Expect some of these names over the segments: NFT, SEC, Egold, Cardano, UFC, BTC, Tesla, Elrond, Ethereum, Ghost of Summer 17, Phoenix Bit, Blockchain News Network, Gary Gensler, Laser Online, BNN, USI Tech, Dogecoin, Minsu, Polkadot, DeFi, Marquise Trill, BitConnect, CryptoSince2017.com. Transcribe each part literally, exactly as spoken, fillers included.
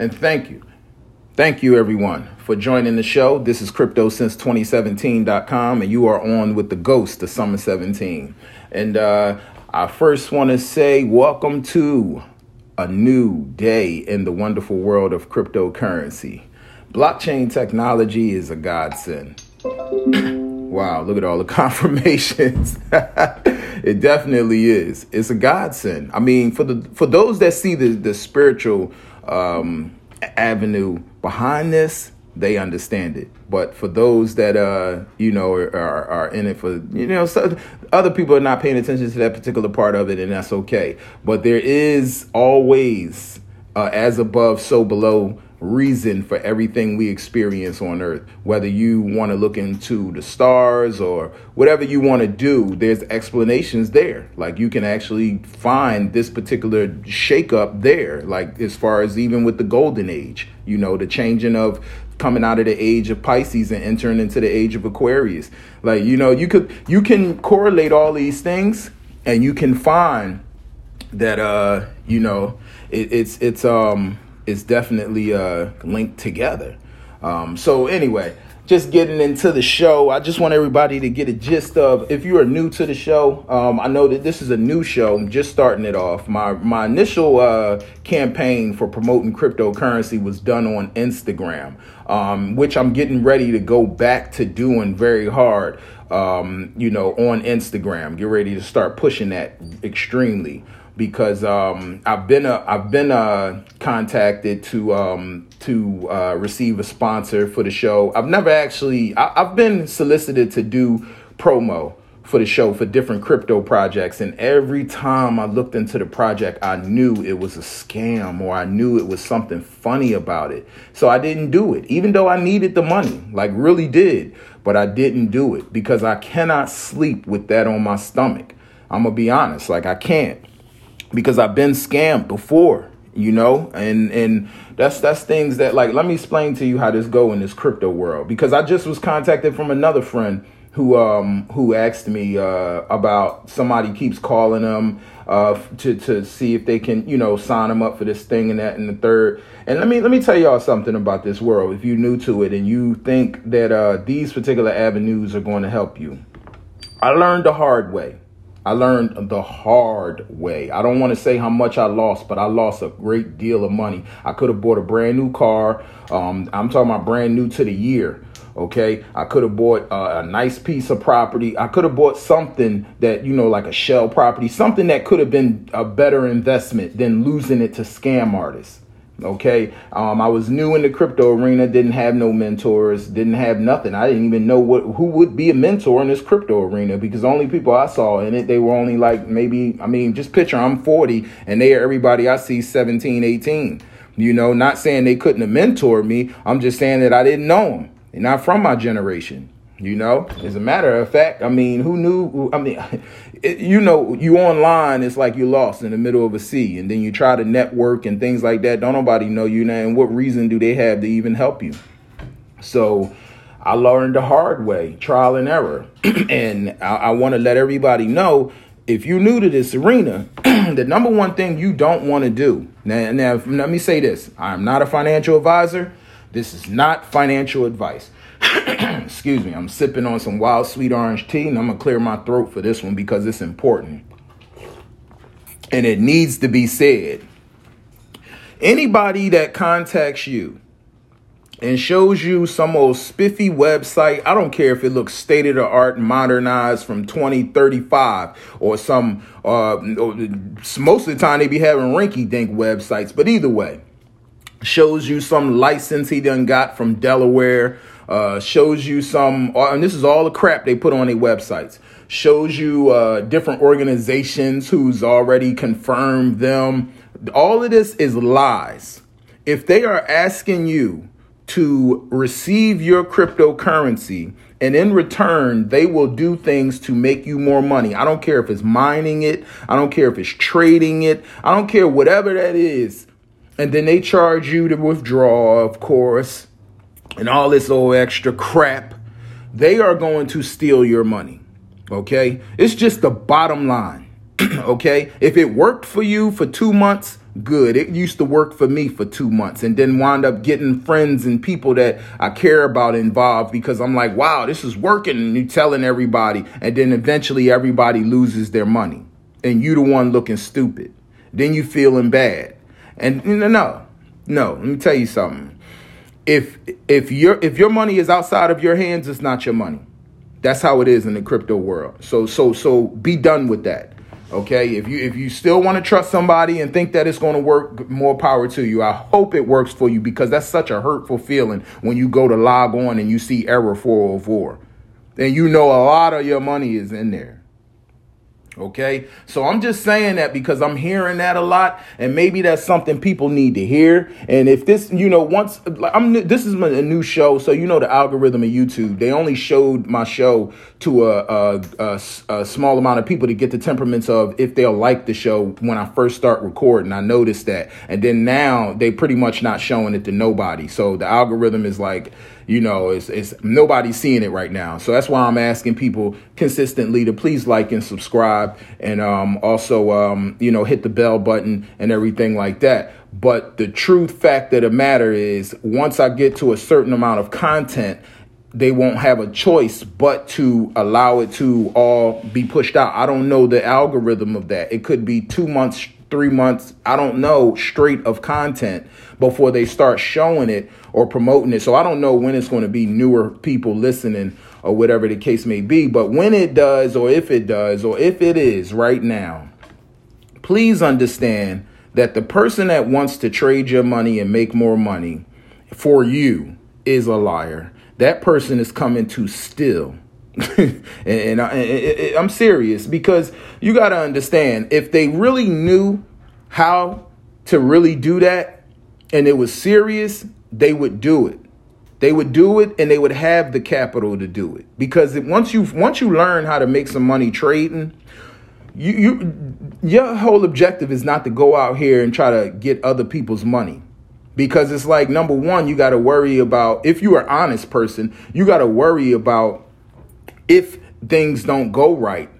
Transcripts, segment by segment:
And thank you. Thank you, everyone, for joining the show. This is Crypto Since twenty seventeen dot com, and you are on with the Ghost of Summer seventeen. And uh, I first want to say welcome to a new day in the wonderful world of cryptocurrency. Blockchain technology is a godsend. Wow, look at all the confirmations. It definitely is. It's a godsend. I mean, for the for those that see the, the spiritual um, avenue behind this, they understand it. But for those that, uh, you know, are, are, are in it for, you know, so other people are not paying attention to that particular part of it, and that's okay. But there is always, uh, as above, so below, reason for everything we experience on Earth. Whether you want to look into the stars or whatever you want to do, there's explanations there. Like, you can actually find this particular shakeup there, like as far as even with the golden age, you know, the changing of coming out of the age of Pisces and entering into the age of Aquarius. Like, you know, you could you can correlate all these things, and you can find that uh you know it, it's it's um is definitely uh, linked together. Um, so anyway, just getting into the show, I just want everybody to get a gist of, if you are new to the show, um, I know that this is a new show. I'm just starting it off. My my initial uh, campaign for promoting cryptocurrency was done on Instagram, um, which I'm getting ready to go back to doing very hard, um, you know, on Instagram. Get ready to start pushing that extremely. Because um, I've been uh, I've been uh, contacted to um, to uh, receive a sponsor for the show. I've never actually I, I've been solicited to do promo for the show for different crypto projects. And every time I looked into the project, I knew it was a scam, or I knew it was something funny about it. So I didn't do it, even though I needed the money, like really did. But I didn't do it because I cannot sleep with that on my stomach. I'm going to be honest, like I can't. Because I've been scammed before, you know, and and that's that's things that, like, let me explain to you how this go in this crypto world, because I just was contacted from another friend who um who asked me uh, about somebody keeps calling them uh, to, to see if they can, you know, sign them up for this thing and that and the third. And let me let me tell y'all something about this world. If you're new to it and you think that uh, these particular avenues are going to help you, I learned the hard way. I learned the hard way. I don't want to say how much I lost, but I lost a great deal of money. I could have bought a brand new car. Um, I'm talking about brand new to the year. OK, I could have bought uh, a nice piece of property. I could have bought something that, you know, like a shell property, something that could have been a better investment than losing it to scam artists. OK, um, I was new in the crypto arena, didn't have no mentors, didn't have nothing. I didn't even know what who would be a mentor in this crypto arena, because the only people I saw in it, they were only like maybe, I mean, just picture I'm forty and they are everybody I see seventeen, eighteen, you know, not saying they couldn't have mentored me. I'm just saying that I didn't know them. They're not from my generation. You know, as a matter of fact, I mean, who knew? I mean, it, you know, you online, it's like you're lost in the middle of a sea, and then you try to network and things like that. Don't nobody know you now. And what reason do they have to even help you? So I learned the hard way, trial and error. And I, I want to let everybody know, if you're new to this arena, the number one thing you don't want to do. Now, now, let me say this. I'm not a financial advisor. This is not financial advice. Excuse me, I'm sipping on some wild sweet orange tea, and I'm going to clear my throat for this one because it's important. And it needs to be said. Anybody that contacts you and shows you some old spiffy website, I don't care if it looks state of the art, modernized from twenty thirty-five or some, uh, most of the time they be having rinky dink websites. But either way, shows you some license he done got from Delaware. Uh, shows you some, and this is all the crap they put on their websites, shows you uh, different organizations who's already confirmed them. All of this is lies. If they are asking you to receive your cryptocurrency, and in return, they will do things to make you more money. I don't care if it's mining it. I don't care if it's trading it. I don't care whatever that is. And then they charge you to withdraw, of course. And all this old extra crap, they are going to steal your money, okay? It's just the bottom line, okay? If it worked for you for two months, good. It used to work for me for two months and then wound up getting friends and people that I care about involved because I'm like, wow, this is working. And you're telling everybody. And then eventually everybody loses their money and you the one looking stupid. Then you feeling bad. And no, no, no. Let me tell you something. If if your if your money is outside of your hands, it's not your money. That's how it is in the crypto world. So so so be done with that. OK, if you if you still want to trust somebody and think that it's going to work, more power to you. I hope it works for you, because that's such a hurtful feeling when you go to log on and you see error four oh four. Then, you know, a lot of your money is in there. OK, so I'm just saying that because I'm hearing that a lot, and maybe that's something people need to hear. And if this, you know, once I'm this is a new show. So, you know, the algorithm of YouTube, they only showed my show to a, a, a, a small amount of people to get the temperaments of if they'll like the show when I first start recording. I noticed that. And then now they pretty much not showing it to nobody. So the algorithm is like, you know, it's it's nobody's seeing it right now. So that's why I'm asking people consistently to please like and subscribe, and um, also, um, you know, hit the bell button and everything like that. But the truth fact of the matter is, once I get to a certain amount of content, they won't have a choice but to allow it to all be pushed out. I don't know the algorithm of that. It could be two months, three months, I don't know, straight of content before they start showing it or promoting it. So I don't know when it's going to be newer people listening or whatever the case may be. But when it does, or if it does, or if it is right now, please understand that the person that wants to trade your money and make more money for you is a liar. That person is coming to steal. and, and, I, and I'm serious, because you got to understand, if they really knew how to really do that and it was serious, they would do it. They would do it, and they would have the capital to do it. Because once you once you learn how to make some money trading, you, you your whole objective is not to go out here and try to get other people's money. Because it's like, number one, you got to worry about, if you're an honest person, you got to worry about, if things don't go right,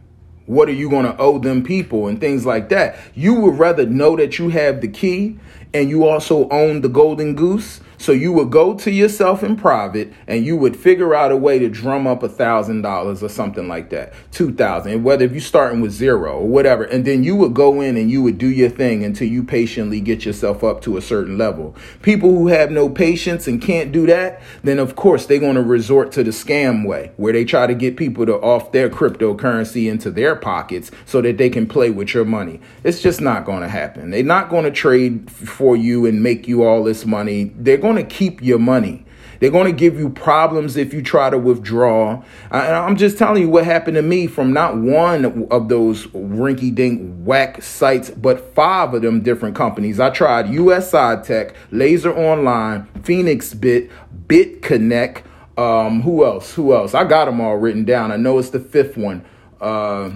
what are you going to owe them people and things like that? You would rather know that you have the key and you also own the golden goose. So you would go to yourself in private and you would figure out a way to drum up a thousand dollars or something like that, two thousand, and whether if you're starting with zero or whatever. And then you would go in and you would do your thing until you patiently get yourself up to a certain level. People who have no patience and can't do that, then, of course, they're going to resort to the scam way, where they try to get people to off their cryptocurrency into their pockets so that they can play with your money. It's just not going to happen. They're not going to trade for you and make you all this money. They're going to keep your money. They're going to give you problems if you try to withdraw. I, I'm just telling you what happened to me from not one of those rinky-dink whack sites, but five of them different companies. I tried U S I Tech, Laser Online, Phoenix Bit, BitConnect. Um, who else? Who else? I got them all written down. I know it's the fifth one. Uh,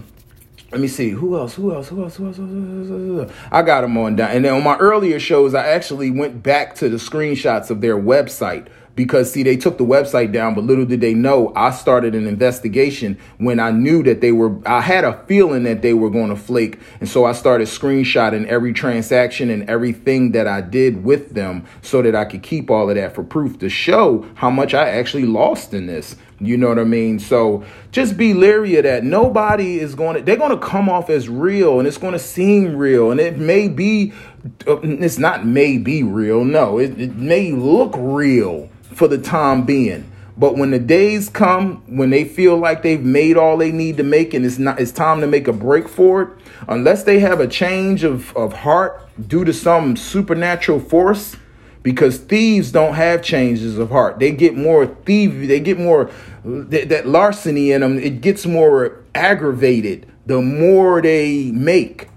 Let me see. Who else? Who else? Who else? Who else? Who else? I got them on down. And then on my earlier shows, I actually went back to the screenshots of their website, because, see, they took the website down. But little did they know, I started an investigation when I knew that they were I had a feeling that they were going to flake. And so I started screenshotting every transaction and everything that I did with them so that I could keep all of that for proof to show how much I actually lost in this. You know what I mean? So just be leery of that. Nobody is going to, they're going to come off as real, and it's going to seem real. And it may be, it's not may be real. No, it, it may look real for the time being. But when the days come, when they feel like they've made all they need to make and it's not, it's time to make a break for it, unless they have a change of, of heart due to some supernatural force. Because thieves don't have changes of heart. They get more thievy. They get more th- that larceny in them. It gets more aggravated the more they make.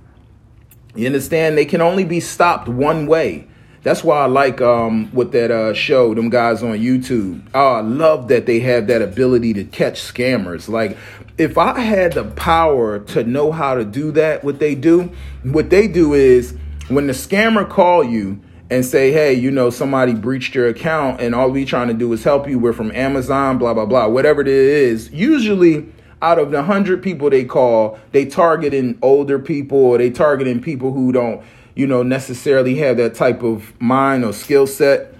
You understand? They can only be stopped one way. That's why I like um, what that uh, show, them guys on YouTube. Oh, I love that they have that ability to catch scammers. Like, if I had the power to know how to do that, what they do, what they do is when the scammer call you and say, hey, you know, somebody breached your account and all we trying to do is help you. We're from Amazon, blah, blah, blah, whatever it is. Usually out of the hundred people they call, they targeting older people, or they targeting people who don't, you know, necessarily have that type of mind or skill set.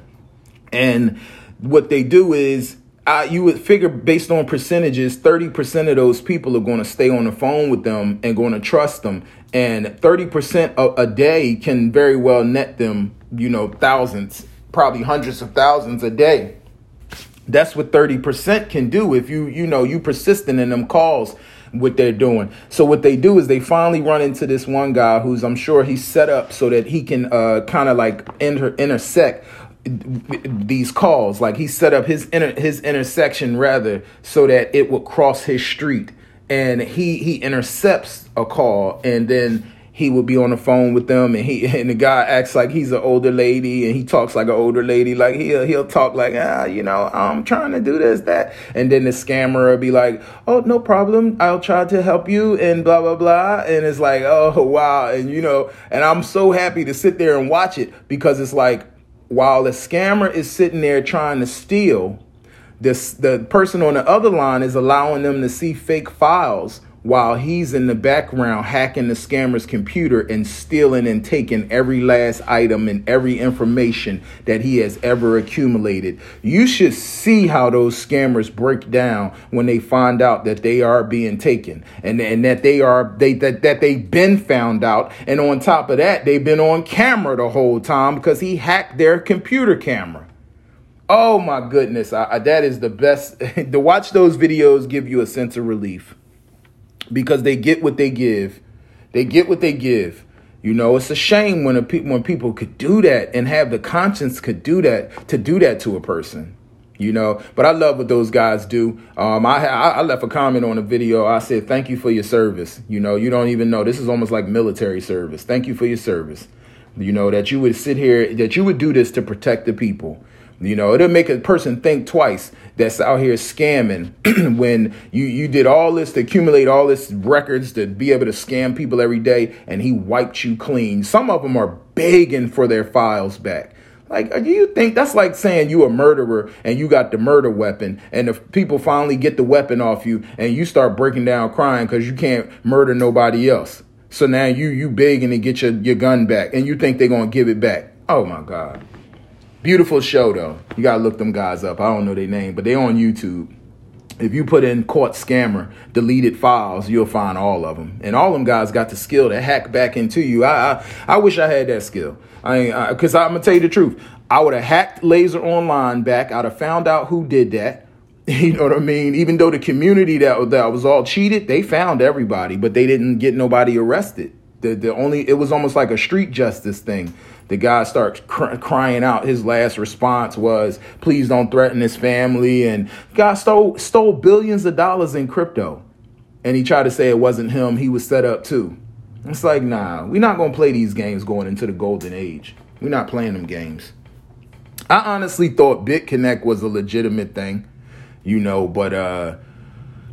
And what they do is, I, you would figure based on percentages, thirty percent of those people are going to stay on the phone with them and going to trust them. And thirty percent a, a day can very well net them, you know, thousands, probably hundreds of thousands a day. That's what thirty percent can do if you, you know, you persistent in them calls, what they're doing. So what they do is they finally run into this one guy who's, I'm sure he's set up so that he can uh, kind of like inter- intersect these calls. Like he set up his inter- his intersection rather so that it would cross his street, and he he intercepts a call, and then he would be on the phone with them, and he and the guy acts like he's an older lady, and he talks like an older lady. Like he'll he'll talk like, ah, you know, I'm trying to do this, that, and then the scammer will be like, oh, no problem, I'll try to help you, and blah blah blah, and it's like, oh wow, and you know, and I'm so happy to sit there and watch it, because it's like, while the scammer is sitting there trying to steal, this the person on the other line is allowing them to see fake files while he's in the background hacking the scammer's computer and stealing and taking every last item and every information that he has ever accumulated. You should see how those scammers break down when they find out that they are being taken, and, and that they are they that, that they've been found out. And on top of that, they've been on camera the whole time because he hacked their computer camera. Oh, my goodness. I, I, that is the best. To watch those videos give you a sense of relief. Because they get what they give. They get what they give. You know, it's a shame when a pe- when people could do that and have the conscience could do that to do that to a person. You know, but I love what those guys do. Um, I, I I left a comment on a video. I said, thank you for your service. You know, you don't even know. This is almost like military service. Thank you for your service. You know, that you would sit here, that you would do this to protect the people. You know, it'll make a person think twice that's out here scamming when you, you did all this to accumulate all this records to be able to scam people every day, and he wiped you clean. Some of them are begging for their files back. Like, do you think that's like saying you a murderer and you got the murder weapon, and if people finally get the weapon off you and you start breaking down crying because you can't murder nobody else. So now you you begging to get your, your gun back, and you think they're going to give it back. Oh, my God. Beautiful show, though. You got to look them guys up. I don't know their name, but they're on YouTube. If you put in caught scammer, deleted files, you'll find all of them. And all them guys got the skill to hack back into you. I I, I wish I had that skill. I Because I'm going to tell you the truth. I would have hacked Laser Online back. I'd have found out who did that. You know what I mean? Even though the community that, that was all cheated, they found everybody, but they didn't get nobody arrested. The the only it was almost like a street justice thing. The guy starts cr- crying out. His last response was, please don't threaten his family. And the guy stole stole billions of dollars in crypto. And he tried to say it wasn't him. He was set up, too. It's like, nah, we're not going to play these games going into the golden age. We're not playing them games. I honestly thought BitConnect was a legitimate thing, you know, but uh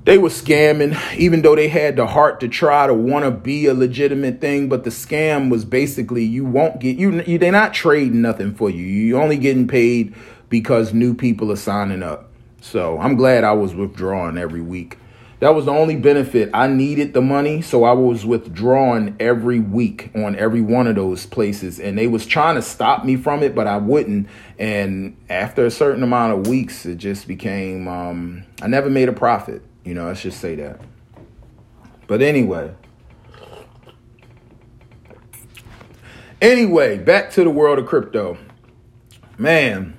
they were scamming, even though they had the heart to try to want to be a legitimate thing. But the scam was basically you won't get you. you they're not trading nothing for you. You're only getting paid because new people are signing up. So I'm glad I was withdrawing every week. That was the only benefit. I needed the money, so I was withdrawing every week on every one of those places. And they was trying to stop me from it, but I wouldn't. And after a certain amount of weeks, it just became um, I never made a profit. You know, let's just say that. But anyway. Anyway, back to the world of crypto. Man,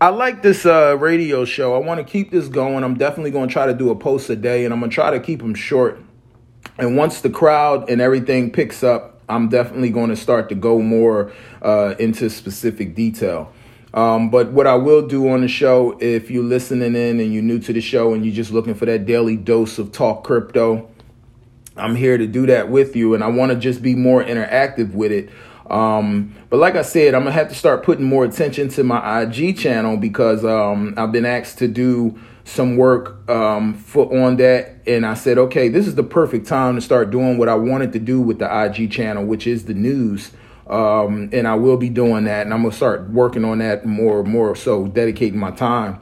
I like this uh, radio show. I want to keep this going. I'm definitely going to try to do a post a day, and I'm going to try to keep them short. And once the crowd and everything picks up, I'm definitely going to start to go more uh, into specific detail. Um, but what I will do on the show, if you're listening in and you're new to the show and you're just looking for that daily dose of talk crypto, I'm here to do that with you. And I want to just be more interactive with it. Um, but like I said, I'm going to have to start putting more attention to my I G channel because um, I've been asked to do some work um, for on that. And I said, OK, this is the perfect time to start doing what I wanted to do with the I G channel, which is the news. Um, and I will be doing that, and I'm going to start working on that more and more. So dedicating my time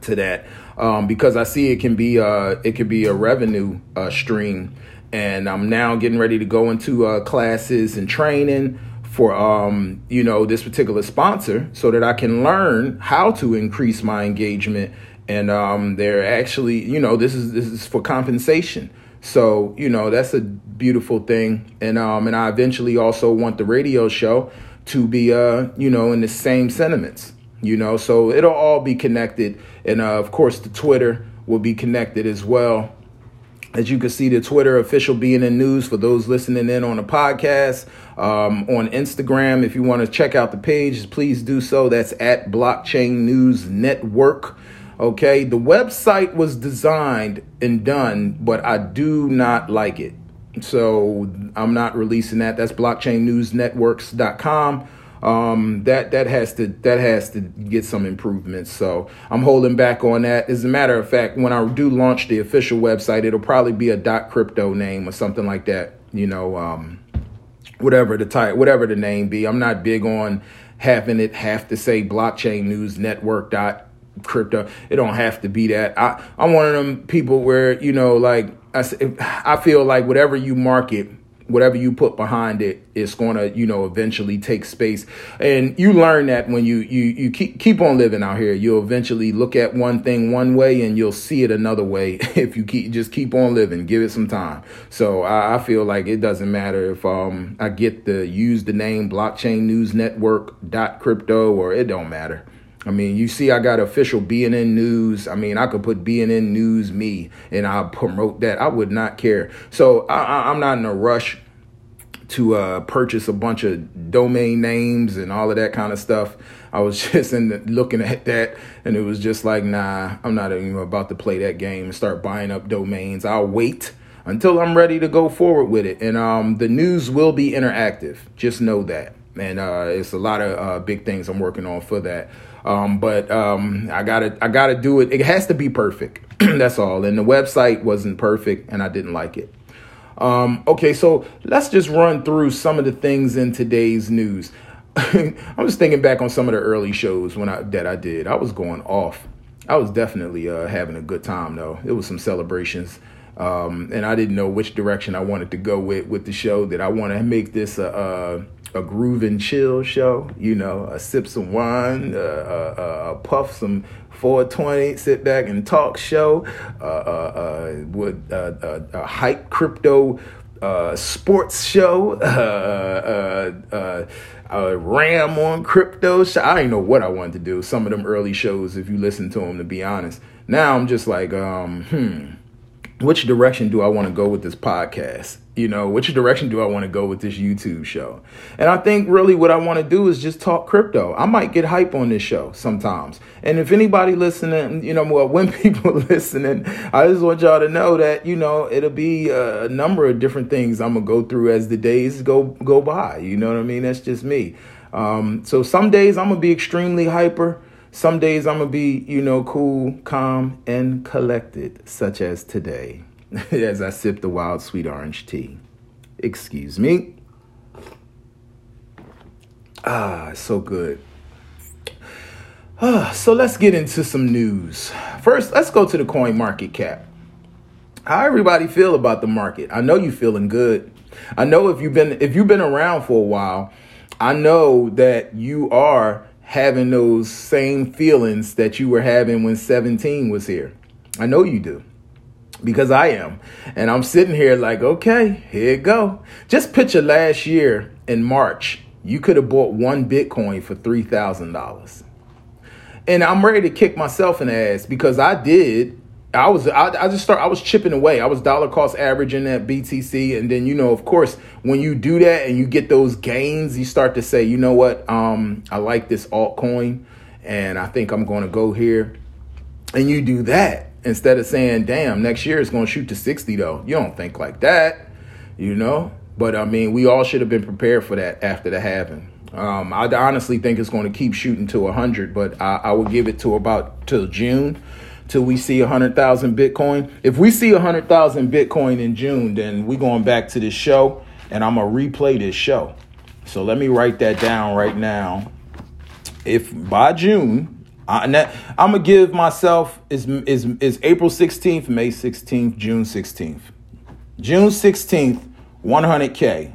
to that, um, because I see it can be, uh, it could be a revenue uh, stream. and I'm now getting ready to go into uh, classes and training for, um, you know, this particular sponsor, so that I can learn how to increase my engagement. And um, they're actually, you know, this is this is for compensation. So, you know, that's a beautiful thing. And um, and I eventually also want the radio show to be, uh, you know, in the same sentiments, you know, so it'll all be connected. And uh, of course, the Twitter will be connected as well. As you can see, the Twitter official B N N News for those listening in on the podcast, um, on Instagram. If you want to check out the page, please do so. That's at Blockchain News Network. OK, the website was designed and done, but I do not like it. So I'm not releasing that. That's blockchain news networks dot com. Um, that that has to that has to get some improvements. So I'm holding back on that. As a matter of fact, when I do launch the official website, it'll probably be a dot crypto name or something like that. You know, um, whatever the type, whatever the name be. I'm not big on having it have to say blockchain news network dot crypto. It don't have to be that. I I'm one of them people where, you know, like I I feel like whatever you market, whatever you put behind it, it's going to, you know, eventually take space. And you learn that when you, you, you keep, keep on living out here. You'll eventually look at one thing one way and you'll see it another way. If you keep, just keep on living, give it some time. So I, I feel like it doesn't matter if um I get the use the name blockchain news network dot crypto or it don't matter. I mean, you see, I got official B N N News. I mean, I could put B N N News me and I'll promote that. I would not care. So I, I, I'm not in a rush to uh, purchase a bunch of domain names and all of that kind of stuff. I was just in the, looking at that and it was just like, nah, I'm not even about to play that game and start buying up domains. I'll wait until I'm ready to go forward with it. And um, the news will be interactive. Just know that. And uh, it's a lot of uh, big things I'm working on for that. Um, but um, I gotta, I gotta do it. It has to be perfect. That's all. And the website wasn't perfect, and I didn't like it. Um, okay, so let's just run through some of the things in today's news. I was thinking back on some of the early shows when I that I did. I was going off. I was definitely uh, having a good time though. It was some celebrations. Um, and I didn't know which direction I wanted to go with, with the show. That I want to make this a, a, a groove and chill show, you know, a sip some wine, a, a, a puff some four twenty, sit back and talk show, uh, uh, uh, would, uh, uh, a hype crypto uh, sports show, uh, uh, uh, uh, ram on crypto show. I didn't know what I wanted to do. Some of them early shows, if you listen to them, to be honest. Now I'm just like, um, hmm. Which direction do I want to go with this podcast? You know, which direction do I want to go with this YouTube show? And I think really what I want to do is just talk crypto. I might get hype on this show sometimes. And if anybody listening, you know, well, when people listening, I just want y'all to know that, you know, it'll be a number of different things I'm going to go through as the days go go by. You know what I mean? That's just me. Um, so some days I'm going to be extremely hyper. Some days I'm going to be, you know, cool, calm, and collected, such as today, as I sip the wild sweet orange tea. Excuse me. Ah, so good. Ah, so let's get into some news. First, let's go to the coin market cap. How everybody feel about the market? I know you feeling good. I know if you've been if you've been around for a while, I know that you are having those same feelings that you were having when seventeen was here. I know you do, because I am. And I'm sitting here like, okay, here it go. Just picture last year in March, you could have bought one Bitcoin for three thousand dollars. And I'm ready to kick myself in the ass because I did. I was I, I just start I was chipping away. I was dollar cost averaging at B T C. And then, you know, of course, when you do that and you get those gains, you start to say, you know what, um, I like this altcoin and I think I'm going to go here. And you do that instead of saying, damn, next year it's going to shoot to sixty, though. You don't think like that, you know. But I mean, we all should have been prepared for that after the halving. Um, I honestly think it's going to keep shooting to one hundred, but I, I will give it to about till June. Till we see one hundred thousand Bitcoin. If we see one hundred thousand Bitcoin in June, then we're going back to this show and I'm going to replay this show. So let me write that down right now. If by June, I, that, I'm going to give myself is, is, is April sixteenth, May sixteenth, June sixteenth. June sixteenth, one hundred K.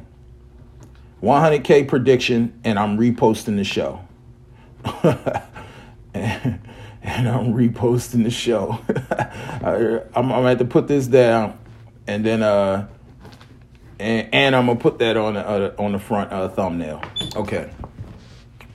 one hundred K prediction, and I'm reposting the show. and, and I'm reposting the show. I, I'm, I'm going to have to put this down, and then uh, and, and I'm going to put that on the, uh, on the front uh, thumbnail. Okay.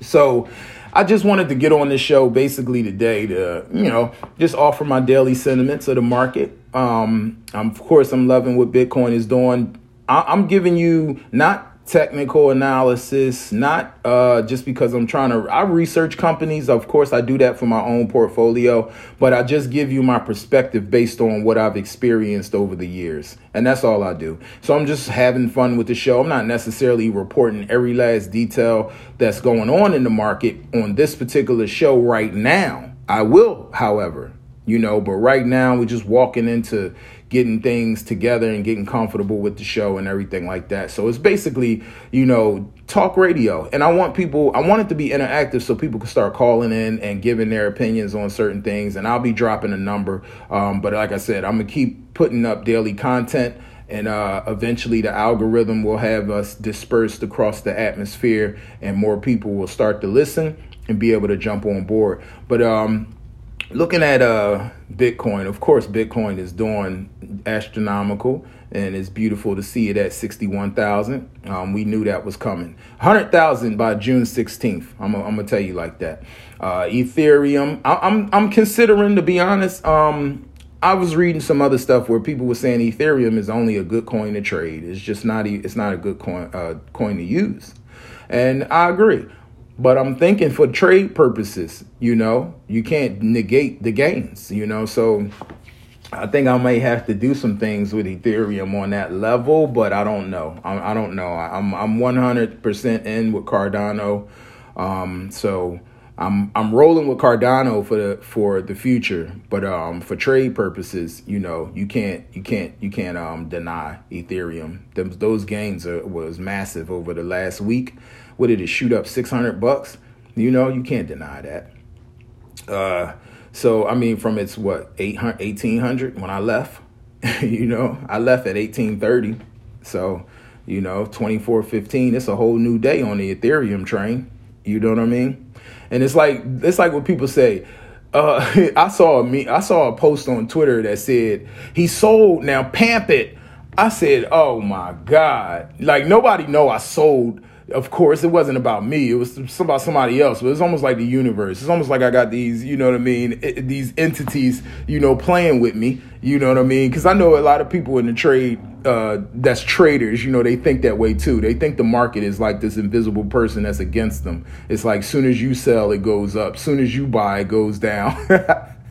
So I just wanted to get on this show basically today to, you know, just offer my daily sentiments of the market. Um, I'm, of course, I'm loving what Bitcoin is doing. I, I'm giving you not technical analysis, not uh, just because I'm trying to, I research companies. Of course, I do that for my own portfolio, but I just give you my perspective based on what I've experienced over the years. And that's all I do. So I'm just having fun with the show. I'm not necessarily reporting every last detail that's going on in the market on this particular show right now. I will, however. You know, but right now we're just walking into getting things together and getting comfortable with the show and everything like that. So it's basically, you know, talk radio. And I want people, I want it to be interactive so people can start calling in and giving their opinions on certain things. And I'll be dropping a number. Um, but like I said, I'm going to keep putting up daily content. And uh, eventually the algorithm will have us dispersed across the atmosphere and more people will start to listen and be able to jump on board. But, um, looking at uh, Bitcoin, of course, Bitcoin is doing astronomical, and it's beautiful to see it at sixty-one thousand. Um, we knew that was coming. one hundred thousand by June sixteenth. I'm I'm gonna tell you like that. Uh, Ethereum, I, I'm I'm considering, to be honest. Um, I was reading some other stuff where people were saying Ethereum is only a good coin to trade. It's just not. It's not a good coin uh, coin to use, and I agree. But I'm thinking for trade purposes, you know, you can't negate the gains, you know, so I think I may have to do some things with Ethereum on that level. But I don't know. I, I don't know. I'm I'm one hundred percent in with Cardano. Um, so I'm I'm rolling with Cardano for the for the future. But um, for trade purposes, you know, you can't you can't you can't um, deny Ethereum. Those, those gains are, was massive over the last week. What did it shoot up? six hundred bucks? You know, you can't deny that. Uh, so, I mean, from its, what, eighteen hundred when I left, you know, I left at eighteen thirty. So, you know, twenty-four fifteen, it's a whole new day on the Ethereum train. You know what I mean? And it's like, it's like what people say. Uh, I saw a me, I saw a post on Twitter that said, he sold, now pamp it. I said, oh my God. Like, nobody know I sold. Of course, it wasn't about me. It was about somebody else. But it's almost like the universe. It's almost like I got these, you know what I mean, it, these entities, you know, playing with me. You know what I mean? Because I know a lot of people in the trade uh, that's traders, you know, they think that way, too. They think the market is like this invisible person that's against them. It's like soon as you sell, it goes up. Soon as you buy, it goes down.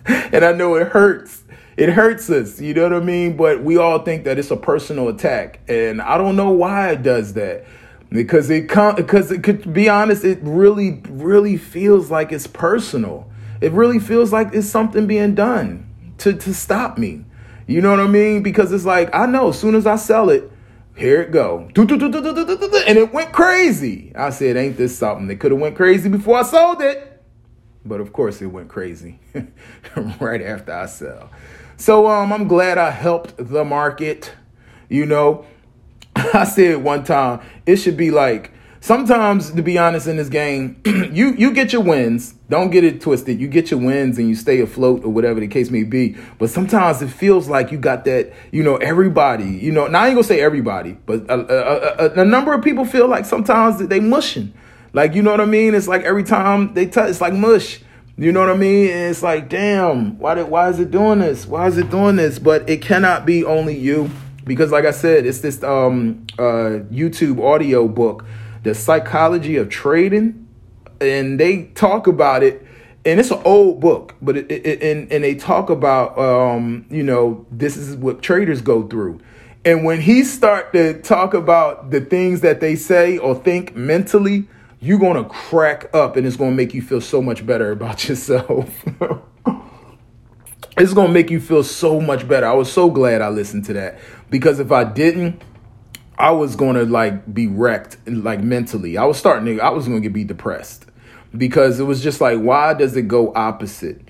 And I know it hurts. It hurts us. You know what I mean? But we all think that it's a personal attack. And I don't know why it does that. Because it com- because it could be honest, it really, really feels like it's personal. It really feels like it's something being done to, to stop me. You know what I mean? Because it's like, I know as soon as I sell it, here it go. And it went crazy. I said, ain't this something? They could have went crazy before I sold it. But of course it went crazy right after I sell. So um, I'm glad I helped the market, you know. I said one time, it should be like, sometimes, to be honest, in this game, you, you get your wins. Don't get it twisted. You get your wins and you stay afloat or whatever the case may be. But sometimes it feels like you got that, you know, everybody, you know, now I ain't going to say everybody, but a, a, a, a number of people feel like sometimes that they mushing. Like, you know what I mean? It's like every time they touch, it's like mush. You know what I mean? And it's like, damn, why did, why is it doing this? Why is it doing this? But it cannot be only you. Because like I said, it's this um, uh, YouTube audio book, The Psychology of Trading, and they talk about it. And it's an old book, but it, it, and, and they talk about, um, you know, this is what traders go through. And when he start to talk about the things that they say or think mentally, you're going to crack up and it's going to make you feel so much better about yourself. It's going to make you feel so much better. I was so glad I listened to that, because if I didn't, I was going to like be wrecked, like mentally. I was starting to I was going to be depressed because it was just like, why does it go opposite?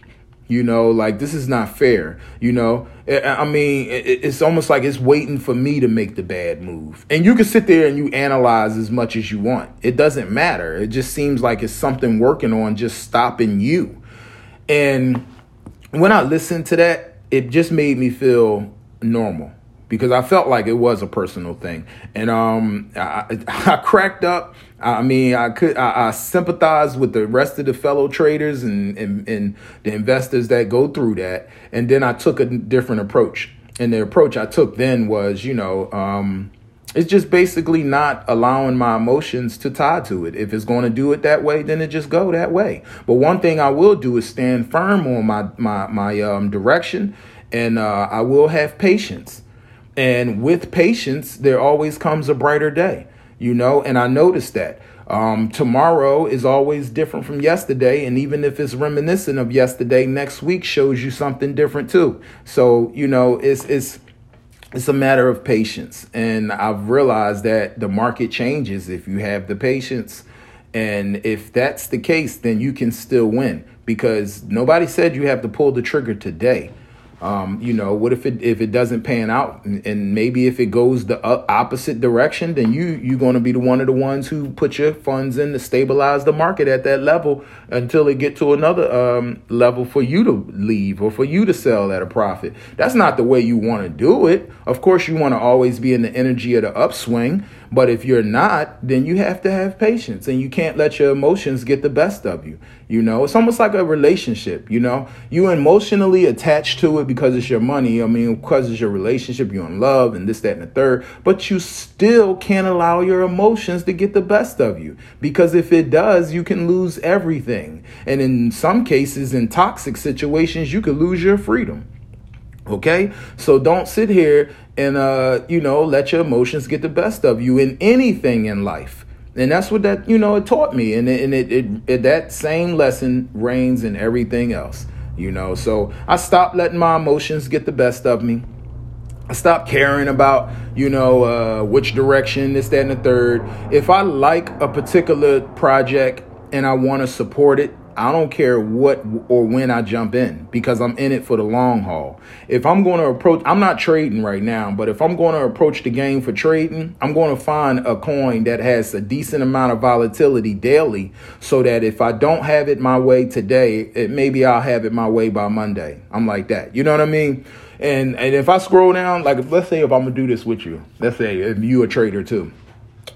You know, like, this is not fair. You know, I mean, it's almost like it's waiting for me to make the bad move. And you can sit there and you analyze as much as you want. It doesn't matter. It just seems like it's something working on just stopping you. And when I listened to that, it just made me feel normal, because I felt like it was a personal thing. And um, I, I cracked up. I mean, I could I, I sympathized with the rest of the fellow traders and, and, and the investors that go through that. And then I took a different approach. And the approach I took then was, you know, um, it's just basically not allowing my emotions to tie to it. If it's going to do it that way, then it just go that way. But one thing I will do is stand firm on my my, my um, direction, and uh, I will have patience. And with patience, there always comes a brighter day, you know, and I noticed that um, tomorrow is always different from yesterday. And even if it's reminiscent of yesterday, next week shows you something different, too. So, you know, it's it's it's a matter of patience. And I've realized that the market changes if you have the patience. And if that's the case, then you can still win, because nobody said you have to pull the trigger today. Um, you know, what if it if it doesn't pan out, and, and maybe if it goes the opposite direction, then you you're going to be the one of the ones who put your funds in to stabilize the market at that level until it get to another um, level for you to leave or for you to sell at a profit. That's not the way you want to do it. Of course, you want to always be in the energy of the upswing. But if you're not, then you have to have patience, and you can't let your emotions get the best of you. You know, it's almost like a relationship. You know, you emotionally attached to it because it's your money. I mean, because it's your relationship, you're in love and this, that, and the third. But you still can't allow your emotions to get the best of you, because if it does, you can lose everything. And in some cases, in toxic situations, you could lose your freedom. OK, so don't sit here and, uh, you know, let your emotions get the best of you in anything in life. And that's what that, you know, it taught me. And, it, and it, it, it that same lesson reigns in everything else, you know. So I stopped letting my emotions get the best of me. I stopped caring about, you know, uh, which direction, this, that, and the third. If I like a particular project and I want to support it, I don't care what or when I jump in, because I'm in it for the long haul. If I'm going to approach, I'm not trading right now, but if I'm going to approach the game for trading, I'm going to find a coin that has a decent amount of volatility daily, so that if I don't have it my way today, it, maybe I'll have it my way by Monday. I'm like that. You know what I mean? And and if I scroll down, like, let's say if I'm going to do this with you, let's say if you a trader too.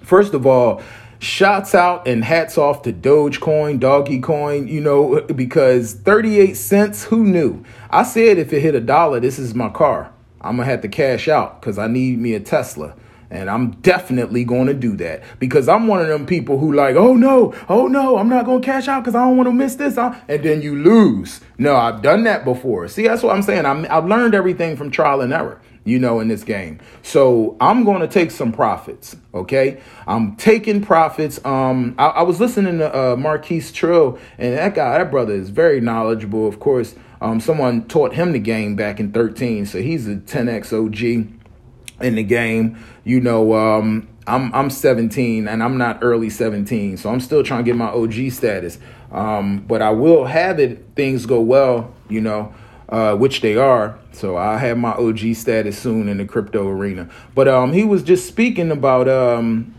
First of all, shouts out and hats off to Dogecoin, Doggy Coin, you know, because thirty-eight cents, who knew? I said if it hit a dollar, this is my car. I'm going to have to cash out because I need me a Tesla. And I'm definitely going to do that, because I'm one of them people who like, oh, no, oh, no, I'm not going to cash out because I don't want to miss this. I, and then you lose. No, I've done that before. See, that's what I'm saying. I'm, I've learned everything from trial and error, you know, in this game. So I'm going to take some profits. OK, I'm taking profits. Um, I, I was listening to uh, Marquise Trill, and that guy, that brother is very knowledgeable. Of course, um, someone taught him the game back in thirteen. So he's a ten X O G in the game. You know, um, I'm I'm seventeen, and I'm not early seventeen. So I'm still trying to get my O G status. Um, but I will have it. Things go well, you know. Uh, which they are. So I have my O G status soon in the crypto arena. But um, he was just speaking about um,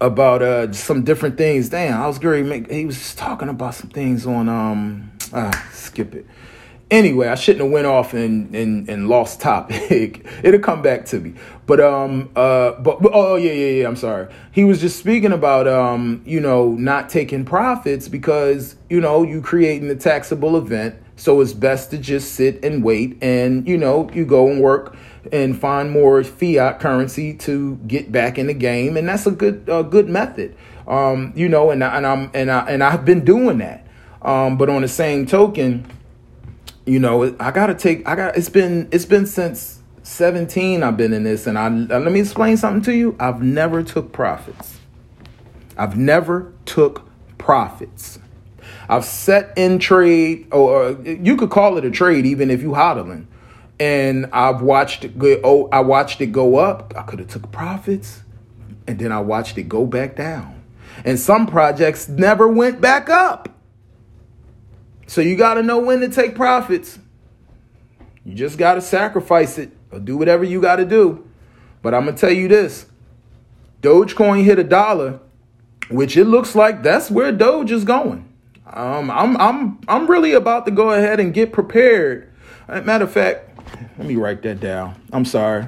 about uh, some different things. Damn, I was Gary. Make, he was just talking about some things on. Um, uh, skip it. Anyway, I shouldn't have went off and, and, and lost topic. It'll come back to me. But um uh but, but oh yeah yeah yeah I'm sorry. He was just speaking about um you know not taking profits, because you know you creating the taxable event. So it's best to just sit and wait, and, you know, you go and work and find more fiat currency to get back in the game. And that's a good a good method, um, you know, and, I, and I'm and I and I've been doing that. Um, but on the same token, you know, I got to take I got it's been it's been since seventeen I've been in this. And I let me explain something to you. I've never took profits. I've never took profits. I've set in trade, or you could call it a trade, even if you hodling. And I've watched it go. Oh, I watched it go up. I could have took profits, and then I watched it go back down. And some projects never went back up. So you got to know when to take profits. You just got to sacrifice it or do whatever you got to do. But I'm going to tell you this. Dogecoin hit a dollar, which it looks like that's where Doge is going. Um, I'm I'm I'm really about to go ahead and get prepared. Matter of fact, let me write that down. I'm sorry.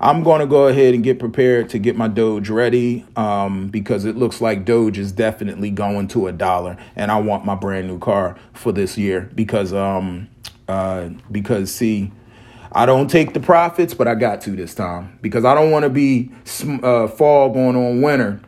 I'm going to go ahead and get prepared to get my Doge ready um, because it looks like Doge is definitely going to a dollar. And I want my brand new car for this year because, um, uh, because see, I don't take the profits, but I got to this time because I don't want to be uh, fall going on winter.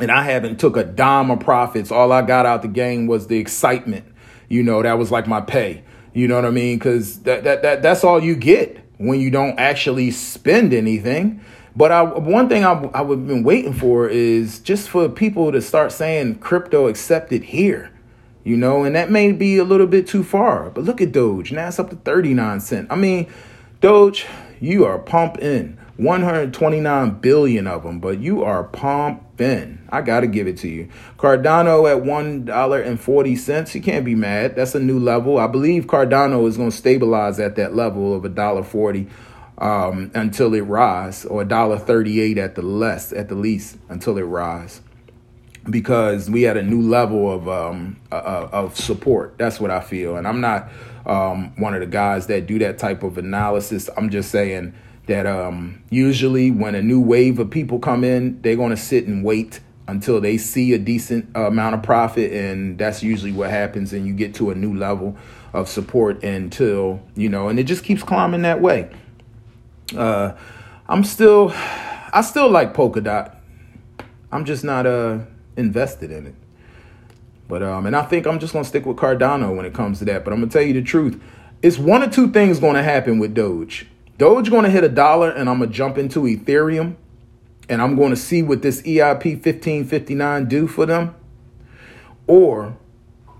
And I haven't took a dime of profits. All I got out the game was the excitement. You know, that was like my pay. You know what I mean? Because that, that, that, that's all you get when you don't actually spend anything. But I, one thing I've, I've been waiting for is just for people to start saying crypto accepted here, you know, and that may be a little bit too far. But look at Doge. Now it's up to thirty-nine cents. I mean, Doge, you are pumping one hundred twenty-nine billion of them, but you are pumping. I got to give it to you. Cardano at one dollar and forty cents. You can't be mad. That's a new level. I believe Cardano is going to stabilize at that level of one dollar and forty cents um, until it rise, or one dollar and thirty-eight cents at the less, at the least until it rise, because we had a new level of um, uh, of support. That's what I feel. And I'm not um, one of the guys that do that type of analysis. I'm just saying that um, usually when a new wave of people come in, they're going to sit and wait until they see a decent uh, amount of profit. And that's usually what happens. And you get to a new level of support until, you know, and it just keeps climbing that way. Uh, I'm still I still like Polkadot. I'm just not uh, invested in it. But um, and I think I'm just going to stick with Cardano when it comes to that. But I'm going to tell you the truth. It's one or two things going to happen with Doge. Doge going to hit a dollar, and I'm going to jump into Ethereum, and I'm going to see what this E I P fifteen fifty-nine do for them. Or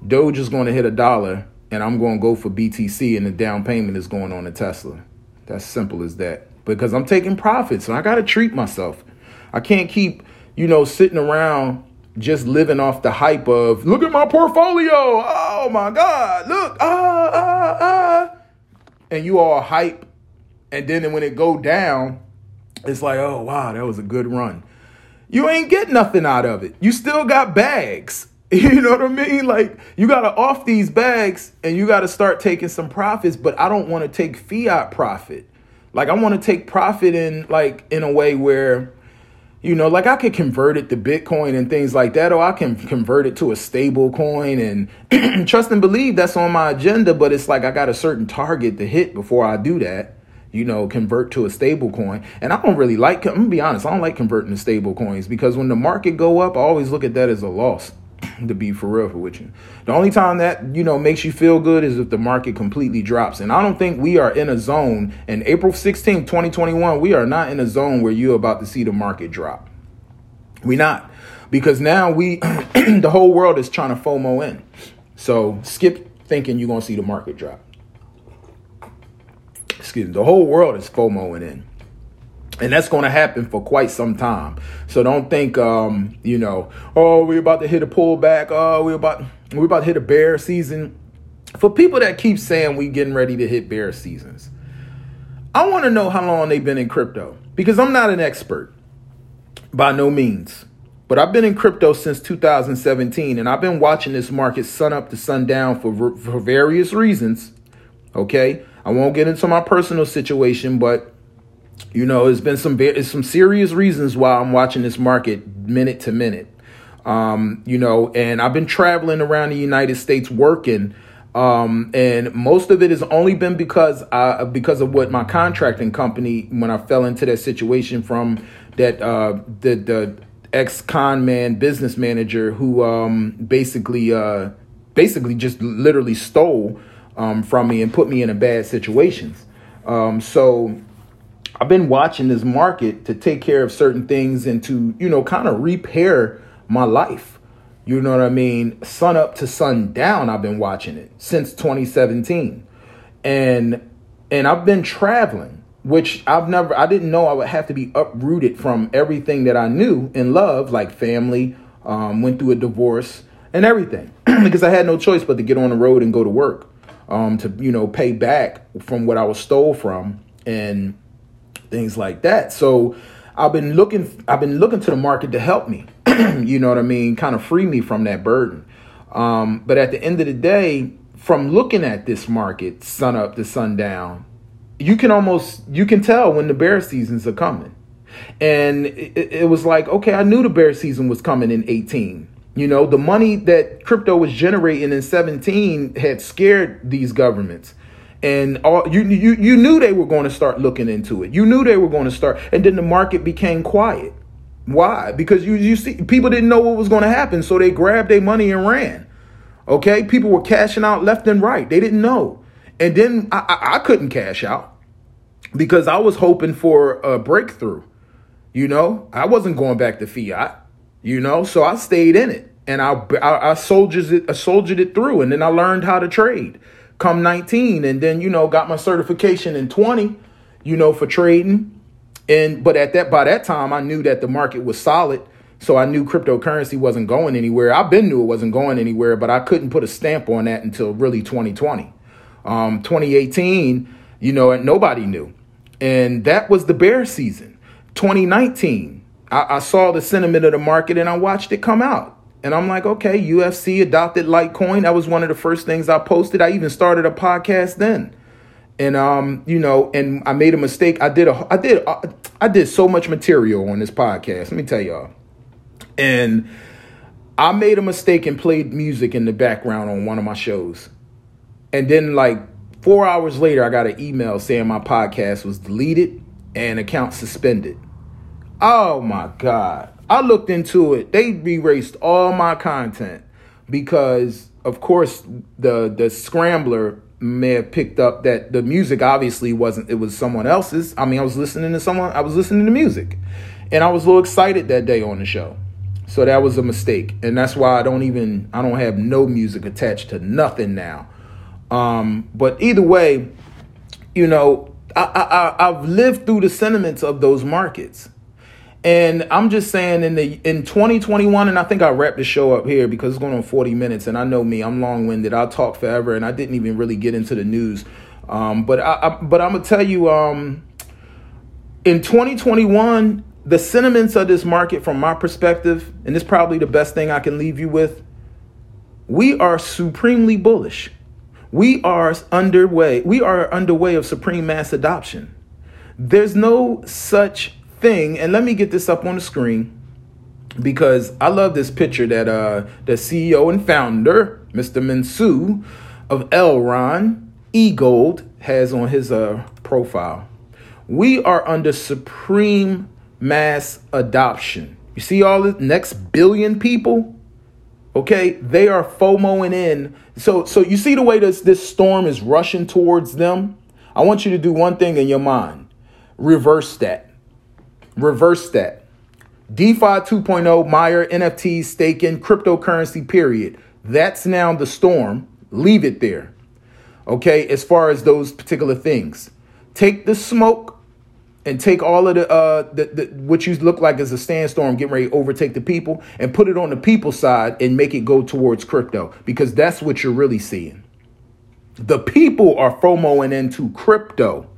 Doge is going to hit a dollar, and I'm going to go for B T C, and the down payment is going on to Tesla. That's simple as that, because I'm taking profits, and I got to treat myself. I can't keep, you know, sitting around just living off the hype of, look at my portfolio. Oh, my God. Look. Ah, ah, ah. And you all hype. And then when it go down, it's like, oh, wow, that was a good run. You ain't get nothing out of it. You still got bags. You know what I mean? Like, you got to off these bags and you got to start taking some profits. But I don't want to take fiat profit. Like, I want to take profit in, like, in a way where, you know, like I could convert it to Bitcoin and things like that, or I can convert it to a stable coin and trust and believe that's on my agenda. But it's like I got a certain target to hit before I do that. You know, convert to a stable coin. And I don't really like, I'm going to be honest, I don't like converting to stable coins because when the market go up, I always look at that as a loss, to be for real with you. The only time that, you know, makes you feel good is if the market completely drops. And I don't think we are in a zone. And April sixteenth, twenty twenty-one, we are not in a zone where you're about to see the market drop. We're not, because now we, the whole world is trying to FOMO in. So skip thinking you're going to see the market drop. Excuse me, the whole world is FOMOing in. And that's going to happen for quite some time. So don't think, um, you know, oh, we're about to hit a pullback. Oh, we're about we're about to hit a bear season. For people that keep saying we getting ready to hit bear seasons, I want to know how long they've been in crypto, because I'm not an expert by no means. But I've been in crypto since two thousand seventeen, and I've been watching this market sun up to sundown for, for various reasons. OK, I won't get into my personal situation, but, you know, it's been some it's some serious reasons why I'm watching this market minute to minute, um, you know, and I've been traveling around the United States working. Um, and most of it has only been because I, because of what my contracting company, when I fell into that situation from that, uh, the, the ex-con man business manager who um, basically uh, basically just literally stole Um, from me and put me in a bad situations. Um, so I've been watching this market to take care of certain things and to, you know, kind of repair my life. You know what I mean? Sun up to sundown. I've been watching it since twenty seventeen. And and I've been traveling, which I've never I didn't know I would have to be uprooted from everything that I knew and loved, like family, um, went through a divorce. and everything because I had no choice but to get on the road and go to work um, to, you know, pay back from what I was stole from and things like that. So I've been looking I've been looking to the market to help me, you know what I mean, kind of free me from that burden. Um, but at the end of the day, from looking at this market, sun up to sundown, you can almost you can tell when the bear seasons are coming. And it, it was like, OK, I knew the bear season was coming in eighteen. You know, the money that crypto was generating in seventeen had scared these governments. And all you you you knew they were going to start looking into it. You knew they were going to start. And then the market became quiet. Why? Because you you see, people didn't know what was going to happen. So they grabbed their money and ran. OK, people were cashing out left and right. They didn't know. And then I, I, I couldn't cash out because I was hoping for a breakthrough. You know, I wasn't going back to fiat, you know, so I stayed in it and I, I, I soldiered it, I soldiered it through. And then I learned how to trade come nineteen and then, you know, got my certification in twenty, you know, for trading. And but at that by that time, I knew that the market was solid. So I knew cryptocurrency wasn't going anywhere. I've been knew it wasn't going anywhere, but I couldn't put a stamp on that until really twenty twenty, um, twenty eighteen, you know, and nobody knew. And that was the bear season. twenty nineteen, I, I saw the sentiment of the market and I watched it come out and I'm like, OK, U F C adopted Litecoin. That was one of the first things I posted. I even started a podcast then. And, um, you know, and I made a mistake. I did a I did. I, I did so much material on this podcast. Let me tell y'all. And I made a mistake and played music in the background on one of my shows. And then like four hours later, I got an email saying my podcast was deleted and account suspended. Oh my God. I looked into it. They erased all my content because of course the the scrambler may have picked up that the music obviously wasn't, it was someone else's. I mean, I was listening to someone, I was listening to music and I was a little excited that day on the show. So that was a mistake. And that's why I don't even, I don't have no music attached to nothing now. Um, but either way, you know, I, I, I've lived through the sentiments of those markets. And I'm just saying in the in twenty twenty-one, and I think I wrap the show up here because it's going on forty minutes. And I know me, I'm long winded. I'll talk forever. And I didn't even really get into the news. Um, but I, I but I'm going to tell you, um, in twenty twenty-one, the sentiments of this market from my perspective, and it's probably the best thing I can leave you with. We are supremely bullish. We are underway. We are underway of supreme mass adoption. There's no such thing, and let me get this up on the screen because I love this picture that uh, the C E O and founder, Mister Minsu of Elrond, Egold, has on his uh, profile. We are under supreme mass adoption. You see all the next billion people? OK, they are FOMOing in. So so you see the way this, this storm is rushing towards them. I want you to do one thing in your mind. Reverse that. Reverse that. DeFi two point oh, Meyer, N F Ts, staking, cryptocurrency, period. That's now the storm. Leave it there. OK, as far as those particular things, take the smoke and take all of the, uh, the, the what you look like as a sandstorm getting ready to overtake the people and put it on the people side and make it go towards crypto, because that's what you're really seeing. The people are FOMOing into crypto.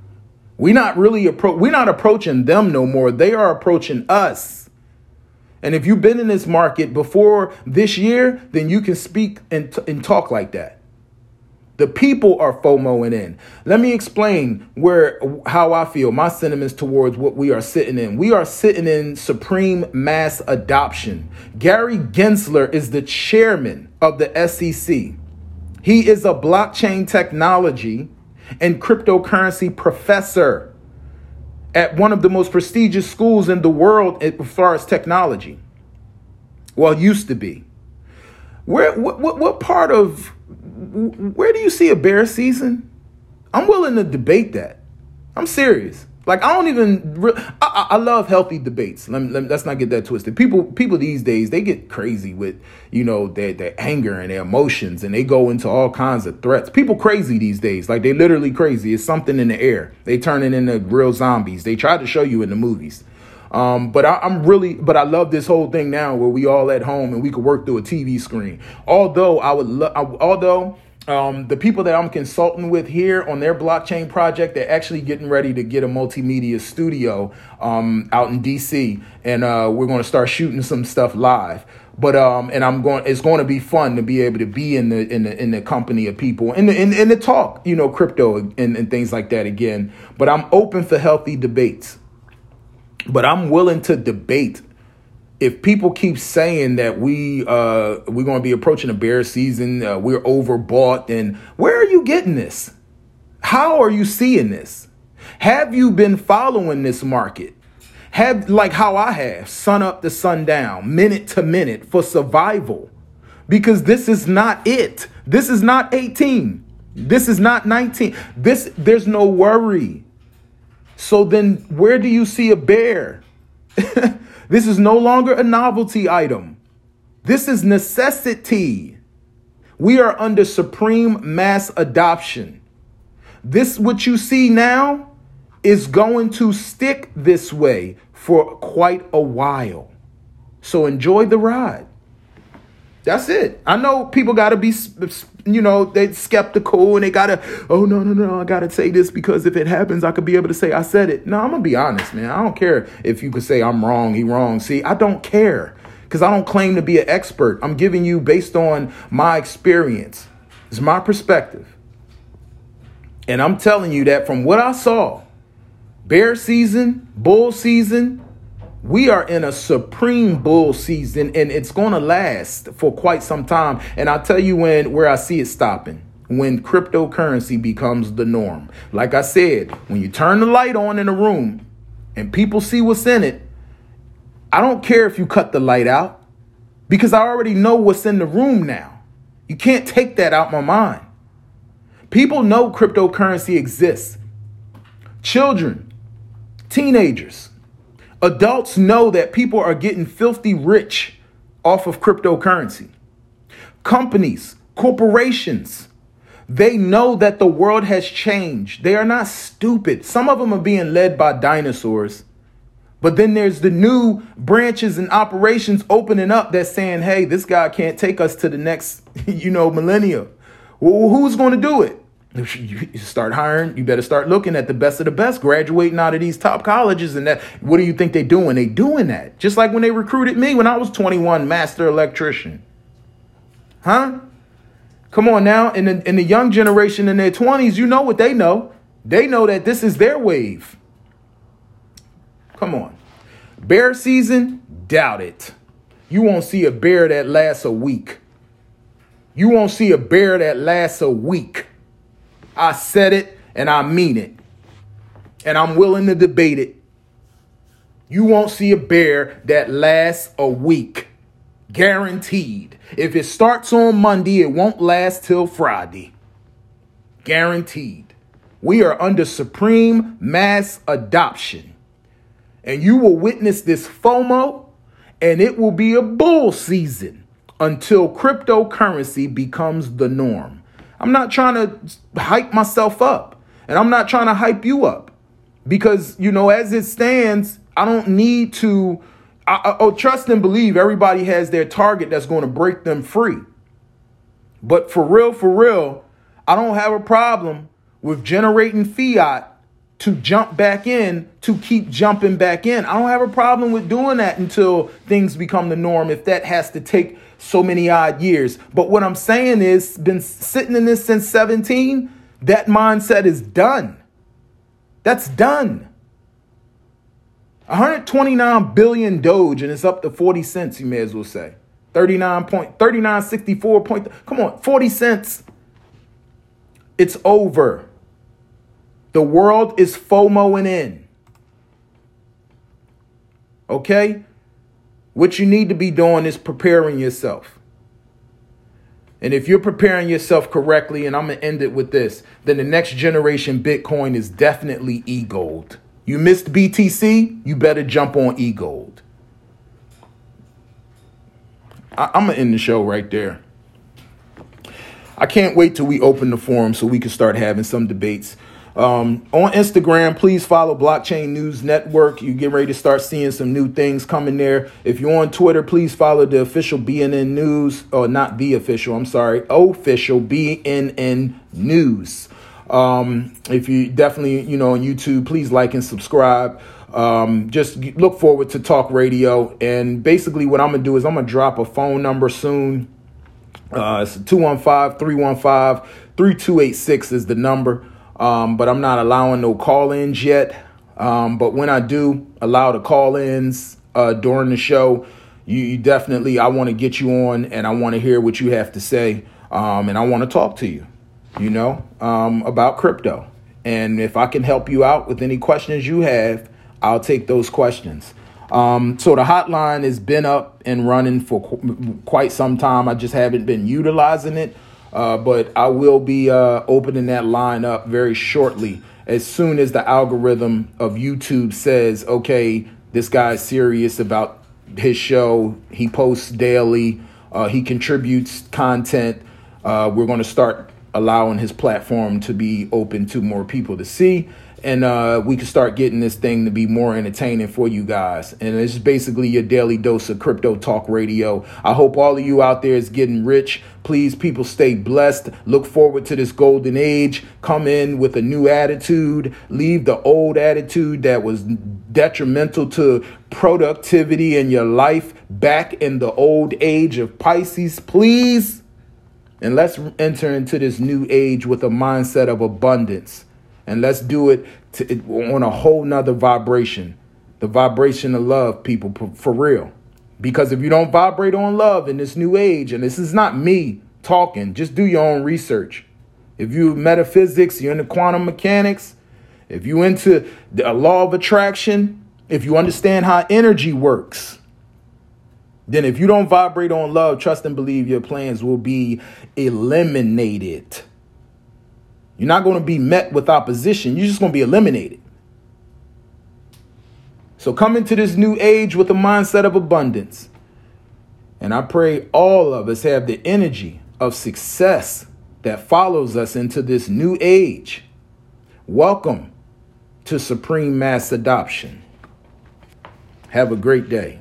We're not really appro- we're not approaching them no more. They are approaching us. And if you've been in this market before this year, then you can speak and, t- and talk like that. The people are FOMOing in. Let me explain where how I feel, my sentiments towards what we are sitting in. We are sitting in supreme mass adoption. Gary Gensler is the chairman of the S E C. He is a blockchain technology and cryptocurrency professor at one of the most prestigious schools in the world as far as technology. Well, used to be. Where what, what, what part of where do you see a bear season? I'm willing to debate that. I'm serious. Like, I don't even re- I, I love healthy debates. Let me, let me, let's not get that twisted. People people these days, they get crazy with, you know, their, their anger and their emotions, and they go into all kinds of threats. People crazy these days. Like, they literally crazy. It's something in the air. They turn it into real zombies. They try to show you in the movies. Um, but I, I'm really, but I love this whole thing now where we all at home and we could work through a T V screen. Although I would love, although um, the people that I'm consulting with here on their blockchain project, they're actually getting ready to get a multimedia studio um, out in D C, and uh, we're going to start shooting some stuff live. But um, and I'm going. It's going to be fun to be able to be in the in the in the company of people and in the, in the talk, you know, crypto and, and things like that again. But I'm open for healthy debates. But I'm willing to debate. If people keep saying that we uh, we're going to be approaching a bear season, uh, we're overbought, and where are you getting this? How are you seeing this? Have you been following this market? Have, like how I have, sun up to sundown, minute to minute for survival, because this is not it. This is not eighteen. This is not nineteen. This, there's no worry. So then where do you see a bear? This is no longer a novelty item. This is necessity. We are under supreme mass adoption. This, what you see now, is going to stick this way for quite a while. So enjoy the ride. That's it. I know people got to be, you know, they're skeptical and they got to, oh, no, no, no, I got to say this because if it happens, I could be able to say I said it. No, I'm going to be honest, man. I don't care if you could say I'm wrong, he wrong. See, I don't care because I don't claim to be an expert. I'm giving you based on my experience. It's my perspective. And I'm telling you that from what I saw, bear season, bull season, we are in a supreme bull season, and it's going to last for quite some time. And I'll tell you when, where I see it stopping, when cryptocurrency becomes the norm. Like I said, when you turn the light on in a room and people see what's in it, I don't care if you cut the light out because I already know what's in the room now. You can't take that out my mind. People know cryptocurrency exists. Children, teenagers, adults know that people are getting filthy rich off of cryptocurrency. Companies, corporations, they know that the world has changed. They are not stupid. Some of them are being led by dinosaurs. But then there's the new branches and operations opening up that's saying, hey, this guy can't take us to the next, you know, millennia. Well, who's going to do it? You start hiring. You better start looking at the best of the best graduating out of these top colleges. And that, what do you think they doing? They doing that. Just like when they recruited me when I was twenty-one, master electrician. Huh? Come on now. In the, in the young generation in their twenties, you know what they know. They know that this is their wave. Come on. Bear season? Doubt it. You won't see a bear that lasts a week. You won't see a bear that lasts a week. I said it and I mean it. And I'm willing to debate it. You won't see a bear that lasts a week. Guaranteed. If it starts on Monday, it won't last till Friday. Guaranteed. We are under supreme mass adoption. And you will witness this FOMO, and it will be a bull season until cryptocurrency becomes the norm. I'm not trying to hype myself up, and I'm not trying to hype you up because, you know, as it stands, I don't need to. I, I, oh, trust and believe everybody has their target that's going to break them free. But for real, for real, I don't have a problem with generating fiat to jump back in, to keep jumping back in. I don't have a problem with doing that until things become the norm, if that has to take so many odd years. But what I'm saying is, been sitting in this since seventeen, that mindset is done. That's done. one hundred twenty-nine billion Doge, and it's up to forty cents, you may as well say. thirty-nine point, thirty-nine sixty-four point, come on, forty cents. It's over. The world is FOMOing in. Okay? What you need to be doing is preparing yourself. And if you're preparing yourself correctly, and I'm going to end it with this, then the next generation Bitcoin is definitely Egold. You missed B T C, you better jump on Egold. I- I'm going to end the show right there. I can't wait till we open the forum so we can start having some debates. Um, on Instagram, please follow Blockchain News Network. You get ready to start seeing some new things coming there. If you're on Twitter, please follow the official B N N News, or not the official, I'm sorry, official B N N News. Um, if you definitely, you know, on YouTube, please like and subscribe. Um, just look forward to talk radio. And basically what I'm going to do is I'm going to drop a phone number soon. Uh, it's two one five, three one five, three two eight six is the number. Um, but I'm not allowing no call-ins yet. Um, but when I do allow the call-ins uh, during the show, you, you definitely, I want to get you on and I want to hear what you have to say. Um, and I want to talk to you, you know, um, about crypto. And if I can help you out with any questions you have, I'll take those questions. Um, so the hotline has been up and running for qu- quite some time. I just haven't been utilizing it. Uh, but I will be uh, opening that line up very shortly, as soon as the algorithm of YouTube says, okay, this guy's serious about his show. He posts daily. Uh, he contributes content. Uh, we're going to start allowing his platform to be open to more people to see. And uh, we can start getting this thing to be more entertaining for you guys. And it's basically your daily dose of crypto talk radio. I hope all of you out there is getting rich. Please, people, stay blessed. Look forward to this golden age. Come in with a new attitude. Leave the old attitude that was detrimental to productivity in your life back in the old age of Pisces, please. And let's enter into this new age with a mindset of abundance. And let's do it, to, it on a whole nother vibration. The vibration of love, people, for, for real. Because if you don't vibrate on love in this new age, and this is not me talking, just do your own research. If you're metaphysics, you're into quantum mechanics, if you're into the law of attraction, if you understand how energy works, then if you don't vibrate on love, trust and believe your plans will be eliminated. You're not going to be met with opposition. You're just going to be eliminated. So come into this new age with a mindset of abundance. And I pray all of us have the energy of success that follows us into this new age. Welcome to Supreme Mass Adoption. Have a great day.